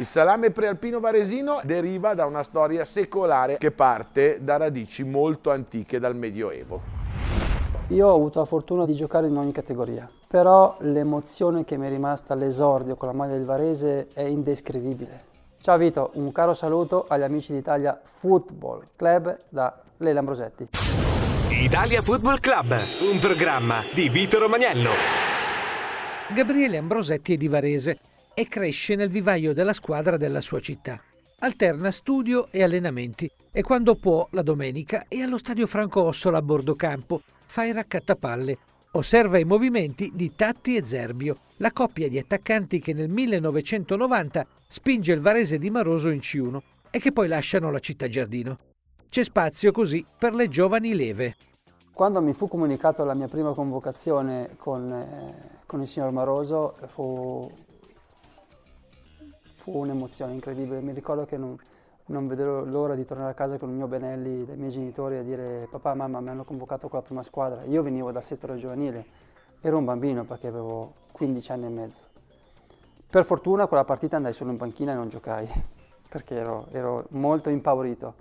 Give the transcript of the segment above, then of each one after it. Il salame prealpino varesino deriva da una storia secolare che parte da radici molto antiche, dal Medioevo. Io ho avuto la fortuna di giocare in ogni categoria, però l'emozione che mi è rimasta all'esordio con la maglia del Varese è indescrivibile. Ciao Vito, un caro saluto agli amici d'Italia Football Club da Leila Ambrosetti. Italia Football Club, un programma di Vito Romagnello. Gabriele Ambrosetti è di Varese e cresce nel vivaio della squadra della sua città. Alterna studio e allenamenti e quando può, la domenica, è allo stadio Franco Ossola a bordo campo. Fa il raccattapalle, osserva i movimenti di Tatti e Zerbio, la coppia di attaccanti che nel 1990 spinge il Varese di Maroso in C1 e che poi lasciano la città giardino. C'è spazio così per le giovani leve. Quando mi fu comunicato la mia prima convocazione con il signor Maroso fu un'emozione incredibile. Mi ricordo che non vedevo l'ora di tornare a casa con il mio Benelli dai miei genitori a dire papà, mamma, mi hanno convocato con la prima squadra. Io venivo dal settore giovanile, ero un bambino perché avevo 15 anni e mezzo. Per fortuna quella partita andai solo in panchina e non giocai perché ero molto impaurito,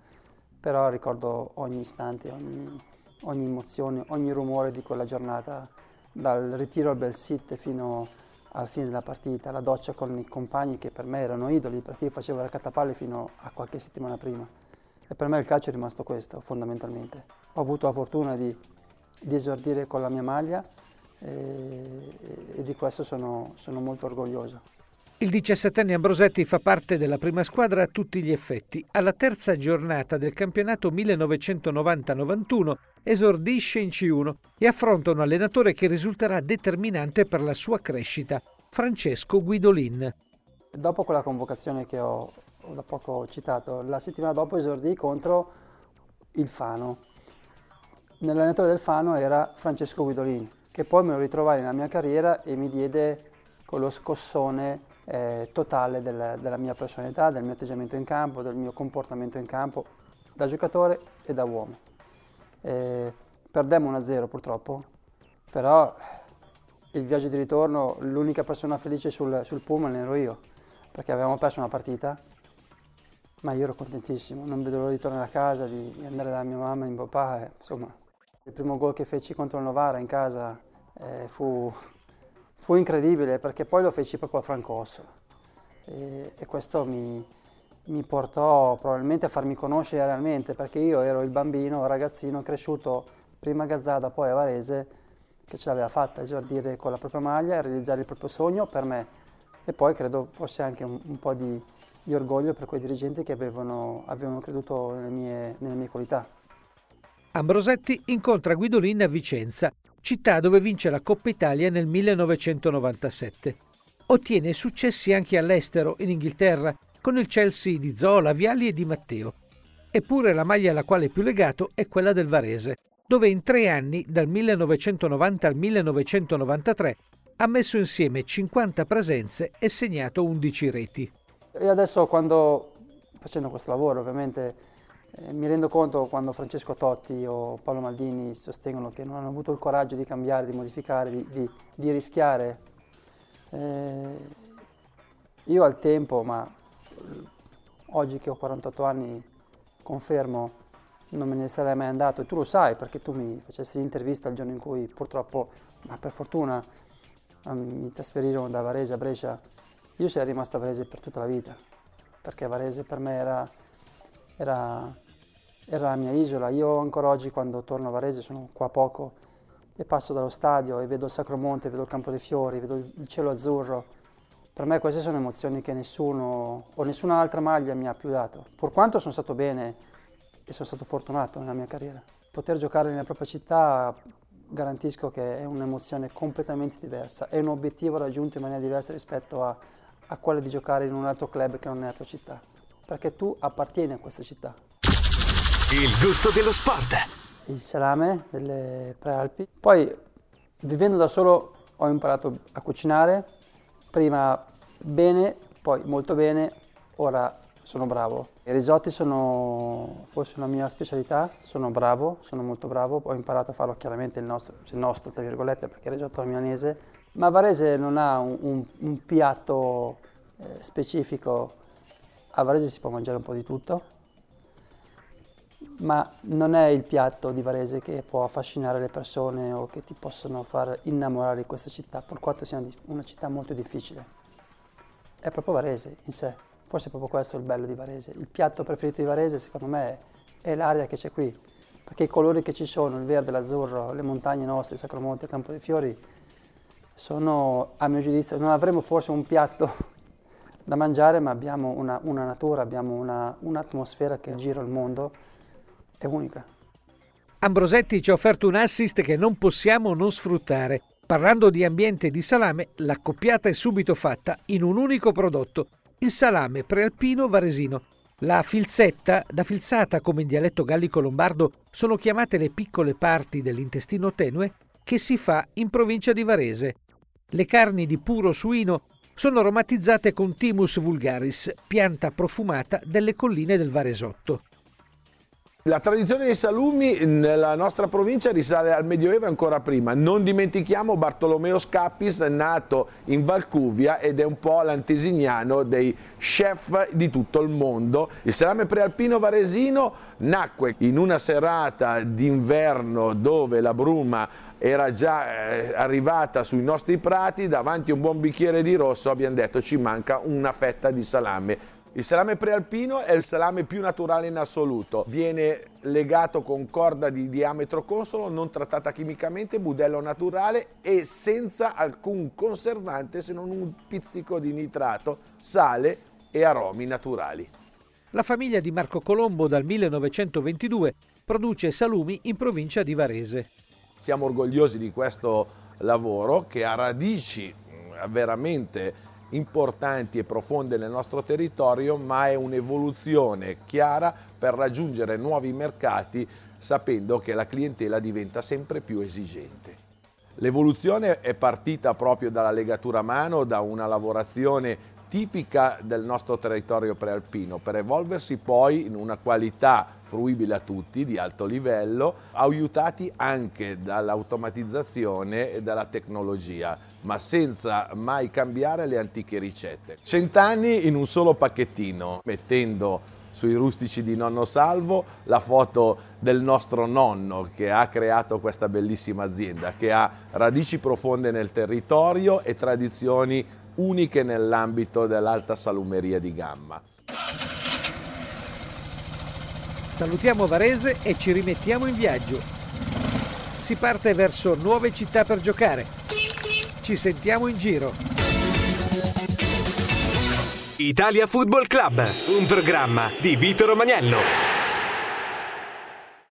però ricordo ogni istante, ogni emozione, ogni rumore di quella giornata, dal ritiro al Bel Sit fino alla fine della partita, la doccia con i compagni che per me erano idoli perché io facevo raccattapalle fino a qualche settimana prima e per me il calcio è rimasto questo fondamentalmente. Ho avuto la fortuna di esordire con la mia maglia e di questo sono molto orgoglioso. Il 17enne Ambrosetti fa parte della prima squadra a tutti gli effetti. Alla terza giornata del campionato 1990-91 esordisce in C1 e affronta un allenatore che risulterà determinante per la sua crescita, Francesco Guidolin. Dopo quella convocazione che ho da poco citato, la settimana dopo esordì contro il Fano. L'allenatore del Fano era Francesco Guidolin, che poi me lo ritrovai nella mia carriera e mi diede quello scossone totale della mia personalità, del mio atteggiamento in campo, del mio comportamento in campo, da giocatore e da uomo. Perdemmo 1-0 purtroppo, però il viaggio di ritorno, l'unica persona felice sul pullman ero io, perché avevamo perso una partita, ma io ero contentissimo, non vedevo l'ora di tornare a casa, di andare da mia mamma e mio papà, insomma. Il primo gol che feci contro il Novara in casa fu incredibile perché poi lo feci proprio a Franco Ossola e questo mi portò probabilmente a farmi conoscere realmente perché io ero il bambino, ragazzino cresciuto prima a Gazzada poi a Varese che ce l'aveva fatta esordire con la propria maglia e realizzare il proprio sogno per me e poi credo fosse anche un po' di orgoglio per quei dirigenti che avevano creduto nelle mie qualità. Ambrosetti incontra Guidolin a Vicenza, città dove vince la Coppa Italia nel 1997. Ottiene successi anche all'estero, in Inghilterra, con il Chelsea di Zola, Vialli e Di Matteo. Eppure la maglia alla quale è più legato è quella del Varese, dove in 3 anni, dal 1990 al 1993, ha messo insieme 50 presenze e segnato 11 reti. E adesso quando, facendo questo lavoro ovviamente, mi rendo conto quando Francesco Totti o Paolo Maldini sostengono che non hanno avuto il coraggio di cambiare, di modificare, di rischiare. Io al tempo, ma oggi che ho 48 anni, confermo, non me ne sarei mai andato. E tu lo sai perché tu mi facessi l'intervista il giorno in cui purtroppo, ma per fortuna, mi trasferirono da Varese a Brescia. Io sarei rimasto a Varese per tutta la vita, perché Varese per me era la mia isola. Io ancora oggi quando torno a Varese, sono qua poco, e passo dallo stadio e vedo il Sacro Monte, vedo il Campo dei Fiori, vedo il cielo azzurro. Per me queste sono emozioni che nessuno o nessun'altra maglia mi ha più dato. Pur quanto sono stato bene e sono stato fortunato nella mia carriera. Poter giocare nella propria città garantisco che è un'emozione completamente diversa, è un obiettivo raggiunto in maniera diversa rispetto a quello di giocare in un altro club che non è la tua città. Perché tu appartieni a questa città. Il gusto dello sport. Il salame delle Prealpi. Poi, vivendo da solo, ho imparato a cucinare. Prima bene, poi molto bene, ora sono bravo. I risotti sono forse una mia specialità, sono bravo, sono molto bravo. Ho imparato a farlo chiaramente il nostro tra virgolette, perché il risotto è milanese. Ma Varese non ha un piatto specifico. a Varese si può mangiare un po' di tutto, ma non è il piatto di Varese che può affascinare le persone o che ti possono far innamorare di questa città, per quanto sia una città molto difficile. È proprio Varese in sé, forse è proprio questo il bello di Varese. Il piatto preferito di Varese, secondo me, è l'aria che c'è qui, perché i colori che ci sono, il verde, l'azzurro, le montagne nostre, Sacro Monte, Campo dei Fiori, sono, a mio giudizio, non avremo forse un piatto da mangiare, ma abbiamo una natura, abbiamo un'atmosfera che gira il mondo, è unica. Ambrosetti ci ha offerto un assist che non possiamo non sfruttare. Parlando di ambiente e di salame, l'accoppiata è subito fatta in un unico prodotto, il salame prealpino varesino. La filzetta, da filzata come in dialetto gallico-lombardo, sono chiamate le piccole parti dell'intestino tenue che si fa in provincia di Varese. Le carni di puro suino sono aromatizzate con Thymus vulgaris, pianta profumata delle colline del Varesotto. La tradizione dei salumi nella nostra provincia risale al Medioevo e ancora prima. Non dimentichiamo Bartolomeo Scappis, nato in Valcuvia ed è un po' l'antesignano dei chef di tutto il mondo. Il salame prealpino varesino nacque in una serata d'inverno dove la bruma era già arrivata sui nostri prati, davanti a un buon bicchiere di rosso abbiamo detto ci manca una fetta di salame. Il salame prealpino è il salame più naturale in assoluto, viene legato con corda di diametro consolo, non trattata chimicamente, budello naturale e senza alcun conservante se non un pizzico di nitrato, sale e aromi naturali. La famiglia di Marco Colombo dal 1922 produce salumi in provincia di Varese. Siamo orgogliosi di questo lavoro che ha radici veramente importanti e profonde nel nostro territorio, ma è un'evoluzione chiara per raggiungere nuovi mercati, sapendo che la clientela diventa sempre più esigente. L'evoluzione è partita proprio dalla legatura a mano, da una lavorazione tipica del nostro territorio prealpino, per evolversi poi in una qualità fruibile a tutti, di alto livello, aiutati anche dall'automatizzazione e dalla tecnologia, ma senza mai cambiare le antiche ricette. 100 anni in un solo pacchettino, mettendo sui rustici di Nonno Salvo la foto del nostro nonno che ha creato questa bellissima azienda, che ha radici profonde nel territorio e tradizioni uniche nell'ambito dell'alta salumeria di gamma. Salutiamo Varese e ci rimettiamo in viaggio. Si parte verso nuove città per giocare. Ci sentiamo in giro. Italia Football Club, un programma di Vito Romagnello.